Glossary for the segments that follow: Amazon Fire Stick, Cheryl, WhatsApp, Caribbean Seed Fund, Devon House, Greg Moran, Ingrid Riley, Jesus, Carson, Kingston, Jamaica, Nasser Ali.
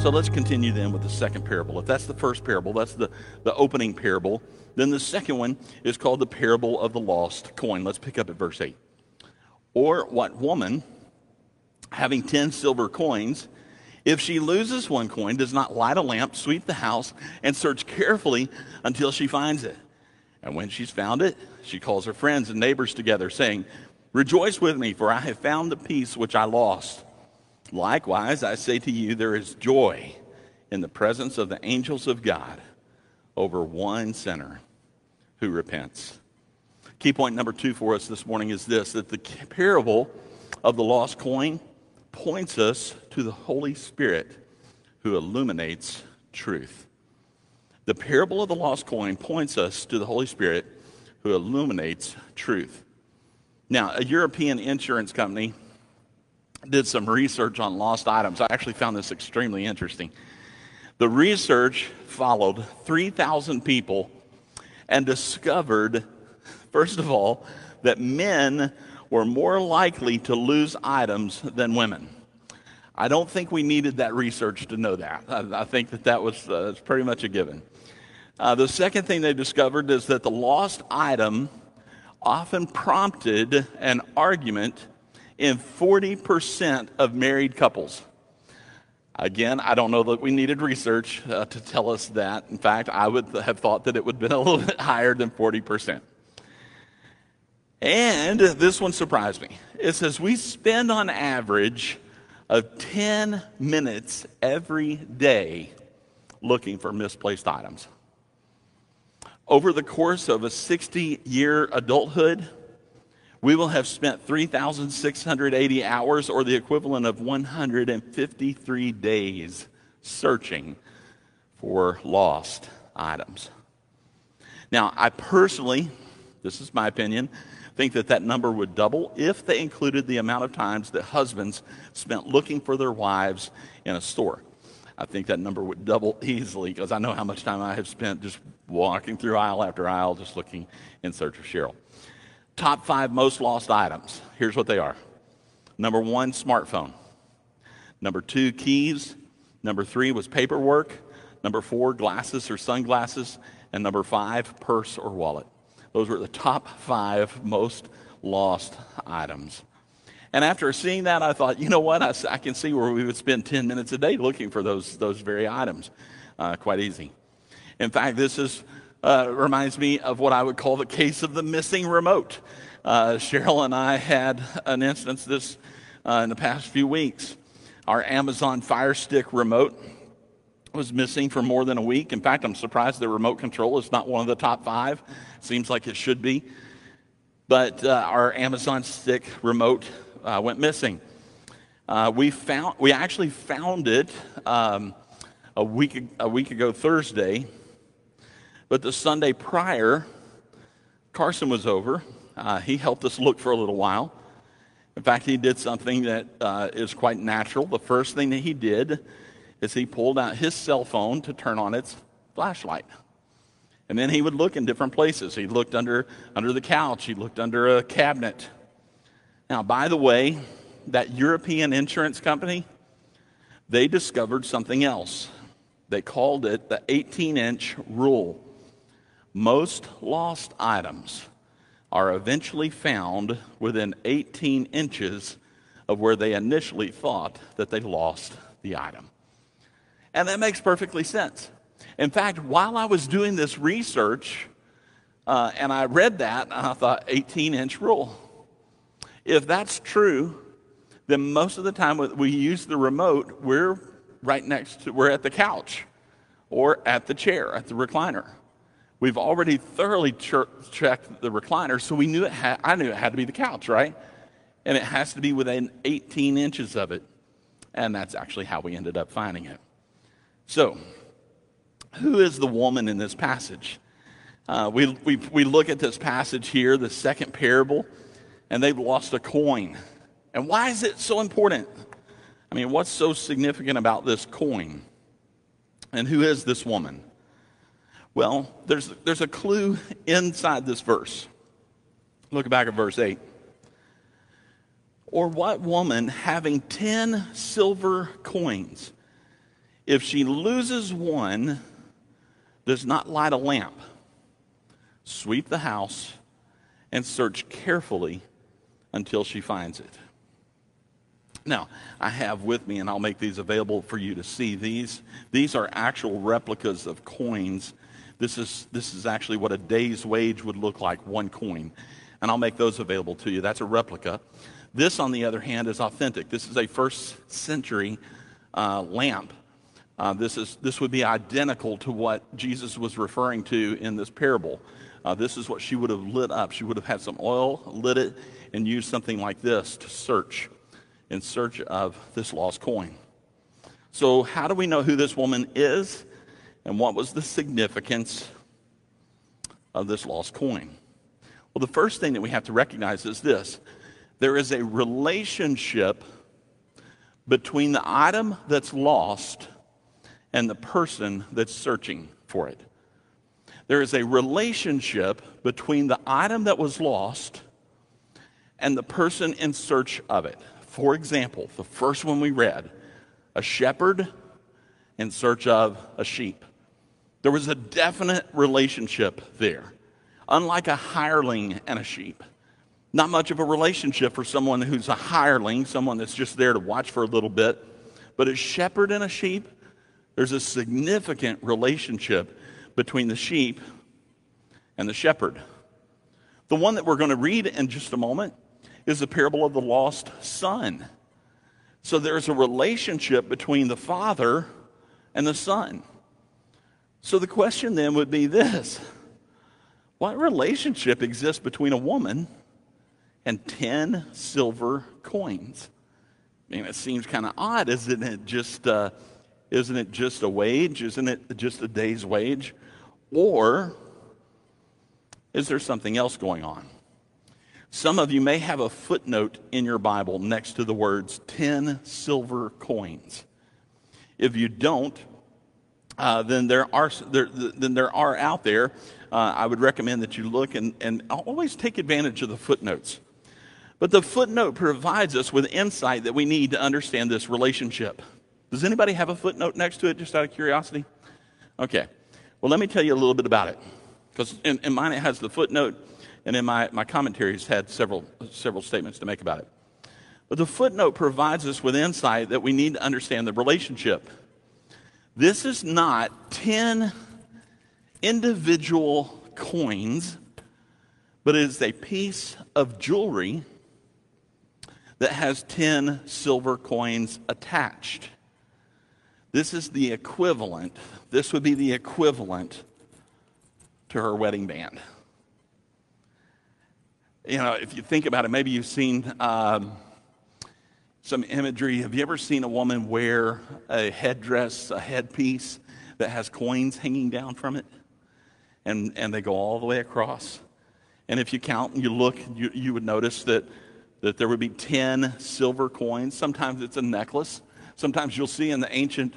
So let's continue then with the second parable. If that's the first parable, that's the opening parable, then the second one is called the parable of the lost coin. Let's pick up at verse 8. Or what woman, having 10 silver coins, if she loses one coin, does not light a lamp, sweep the house, and search carefully until she finds it? And when she's found it, she calls her friends and neighbors together, saying, Rejoice with me, for I have found the piece which I lost. Likewise, I say to you, there is joy in the presence of the angels of God over one sinner who repents. Key point number 2 for us this morning is this, that the parable of the lost coin points us to the Holy Spirit who illuminates truth. The parable of the lost coin points us to the Holy Spirit who illuminates truth. Now, a European insurance company did some research on lost items. I actually found this extremely interesting. The research followed 3,000 people and discovered, first of all, that men were more likely to lose items than women. I don't think we needed that research to know that. I think that was pretty much a given. The second thing they discovered is that the lost item often prompted an argument in 40% of married couples. Again, I don't know that we needed research to tell us that. In fact, I would have thought that it would have been a little bit higher than 40%. And this one surprised me. It says, we spend on average of 10 minutes every day looking for misplaced items. Over the course of a 60-year adulthood, we will have spent 3,680 hours, or the equivalent of 153 days, searching for lost items. Now, I personally, this is my opinion, think that number would double if they included the amount of times that husbands spent looking for their wives in a store. I think that number would double easily because I know how much time I have spent just walking through aisle after aisle, just looking in search of Cheryl. Top 5 most lost items. Here's what they are. Number 1, smartphone. Number 2, keys. Number 3 was paperwork. Number 4, glasses or sunglasses. And number 5, purse or wallet. Those were the top 5 most lost items. And after seeing that, I thought, you know what? I can see where we would spend 10 minutes a day looking for those very items. Quite easy. In fact, this is... reminds me of what I would call the case of the missing remote. Cheryl and I had an instance in the past few weeks. Our Amazon Fire Stick remote was missing for more than a week. In fact, I'm surprised the remote control is not one of the top 5. Seems like it should be. But our Amazon Stick remote went missing. We actually found it a week ago Thursday. But the Sunday prior, Carson was over. He helped us look for a little while. In fact, he did something that is quite natural. The first thing that he did is he pulled out his cell phone to turn on its flashlight. And then he would look in different places. He looked under the couch. He looked under a cabinet. Now, by the way, that European insurance company, they discovered something else. They called it the 18-inch rule. Most lost items are eventually found within 18 inches of where they initially thought that they lost the item. And that makes perfectly sense. In fact, while I was doing this research, and I read that, and I thought, 18-inch rule. If that's true, then most of the time we use the remote, we're at the couch or at the chair, at the recliner. We've already thoroughly checked the recliner, so we knew I knew it had to be the couch, right? And it has to be within 18 inches of it. And that's actually how we ended up finding it. So, who is the woman in this passage? We look at this passage here, the second parable, and they've lost a coin. And why is it so important? I mean, what's so significant about this coin? And who is this woman? Well, there's a clue inside this verse. Look back at verse 8. Or what woman, having 10 silver coins, if she loses one, does not light a lamp, sweep the house, and search carefully until she finds it. Now, I have with me, and I'll make these available for you to see, these are actual replicas of coins. This is actually what a day's wage would look like, one coin. And I'll make those available to you. That's a replica. This, on the other hand, is authentic. This is a first-century lamp. This would be identical to what Jesus was referring to in this parable. This is what she would have lit up. She would have had some oil, lit it, and used something like this to search in search of this lost coin. So how do we know who this woman is, and what was the significance of this lost coin? Well, the first thing that we have to recognize is this. There is a relationship between the item that's lost and the person that's searching for it. There is a relationship between the item that was lost and the person in search of it. For example, the first one we read, a shepherd in search of a sheep. There was a definite relationship there. Unlike a hireling and a sheep. Not much of a relationship for someone who's a hireling, someone that's just there to watch for a little bit. But a shepherd and a sheep, there's a significant relationship between the sheep and the shepherd. The one that we're going to read in just a moment is the parable of the lost son. So there's a relationship between the father and the son. So the question then would be this. What relationship exists between a woman and 10 silver coins? I mean, it seems kind of odd, isn't it just a wage? Isn't it just a day's wage? Or is there something else going on? Some of you may have a footnote in your Bible next to the words 10 silver coins. If you don't, then there are out there. I would recommend that you look and always take advantage of the footnotes. But the footnote provides us with insight that we need to understand this relationship. Does anybody have a footnote next to it, just out of curiosity? Okay. Well, let me tell you a little bit about it. Because in mine it has the footnote, and in my commentaries had several statements to make about it. But the footnote provides us with insight that we need to understand the relationship. This is not 10 individual coins, but it is a piece of jewelry that has 10 silver coins attached. This would be the equivalent to her wedding band. You know, if you think about it, maybe you've seen some imagery. Have you ever seen a woman wear a headdress, a headpiece that has coins hanging down from it? And they go all the way across. And if you count and you look, you would notice that there would be 10 silver coins. Sometimes it's a necklace. Sometimes you'll see in the ancient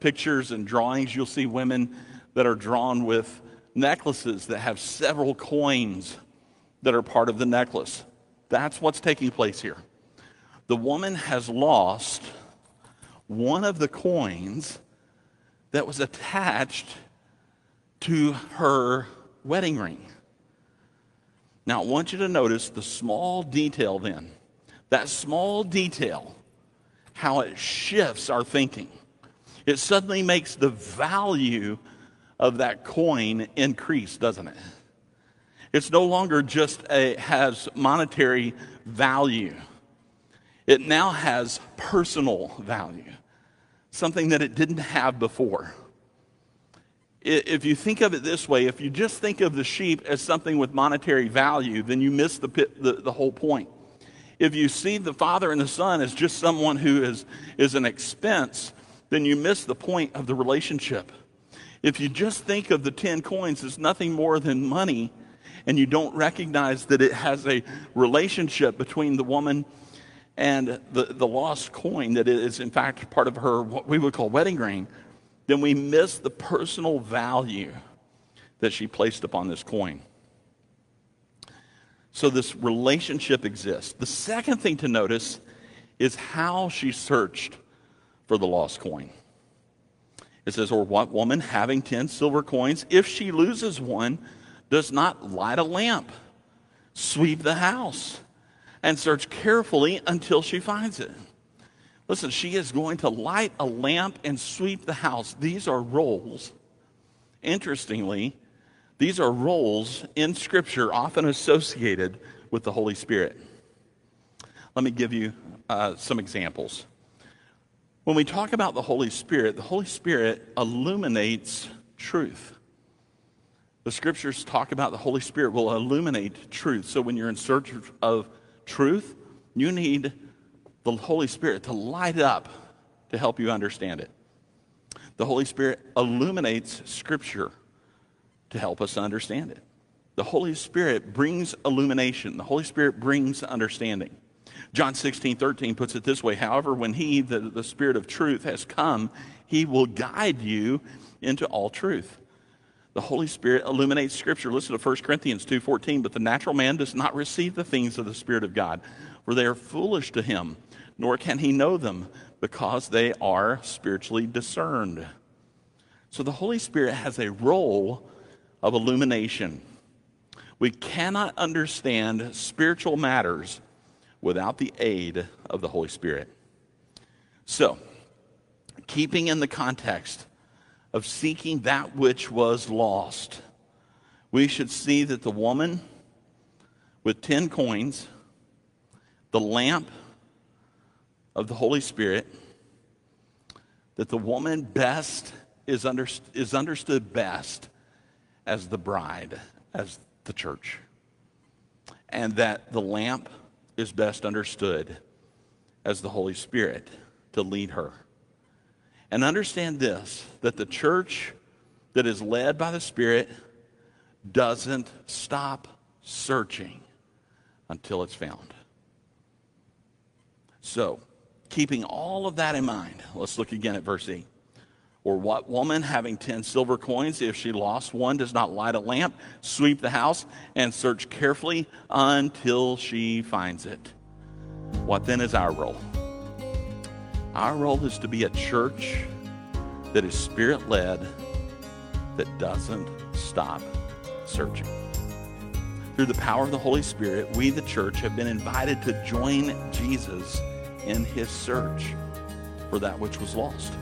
pictures and drawings, you'll see women that are drawn with necklaces that have several coins that are part of the necklace. That's what's taking place here. The woman has lost one of the coins that was attached to her wedding ring. Now, I want you to notice the small detail then. That small detail, how it shifts our thinking. It suddenly makes the value of that coin increase, doesn't it? It's no longer just has monetary value. It now has personal value, something that it didn't have before. If you think of it this way, if you just think of the sheep as something with monetary value, then you miss the whole point. If you see the father and the son as just someone who is an expense, then you miss the point of the relationship. If you just think of the 10 coins as nothing more than money, and you don't recognize that it has a relationship between the woman and the lost coin, that it is in fact part of her, what we would call wedding ring, then we miss the personal value that she placed upon this coin. So this relationship exists. The second thing to notice is how she searched for the lost coin. It says, or what woman having 10 silver coins, if she loses one, does not light a lamp, sweep the house, and search carefully until she finds it. Listen, she is going to light a lamp and sweep the house. These are roles. Interestingly, these are roles in Scripture often associated with the Holy Spirit. Let me give you some examples. When we talk about the Holy Spirit illuminates truth. The Scriptures talk about the Holy Spirit will illuminate truth. So when you're in search of truth, you need the Holy Spirit to light up to help you understand it. The Holy Spirit illuminates Scripture to help us understand it. The Holy Spirit brings illumination. The Holy Spirit brings understanding. John 16:13 puts it this way, however, when he, the Spirit of truth, has come, he will guide you into all truth. The Holy Spirit illuminates Scripture. Listen to 1 Corinthians 2:14, but the natural man does not receive the things of the Spirit of God, for they are foolish to him, nor can he know them, because they are spiritually discerned. So the Holy Spirit has a role of illumination. We cannot understand spiritual matters without the aid of the Holy Spirit. So, keeping in the context of seeking that which was lost, we should see that the woman with 10 coins, the lamp of the Holy Spirit, that the woman best is understood best as the bride, as the church, and that the lamp is best understood as the Holy Spirit to lead her. And understand this, that the church that is led by the Spirit doesn't stop searching until it's found. So, keeping all of that in mind, let's look again at verse 8. Or what woman having 10 silver coins, if she lost one, does not light a lamp, sweep the house, and search carefully until she finds it? What then is our role? Our role is to be a church that is Spirit-led, that doesn't stop searching. Through the power of the Holy Spirit, we, the church, have been invited to join Jesus in his search for that which was lost.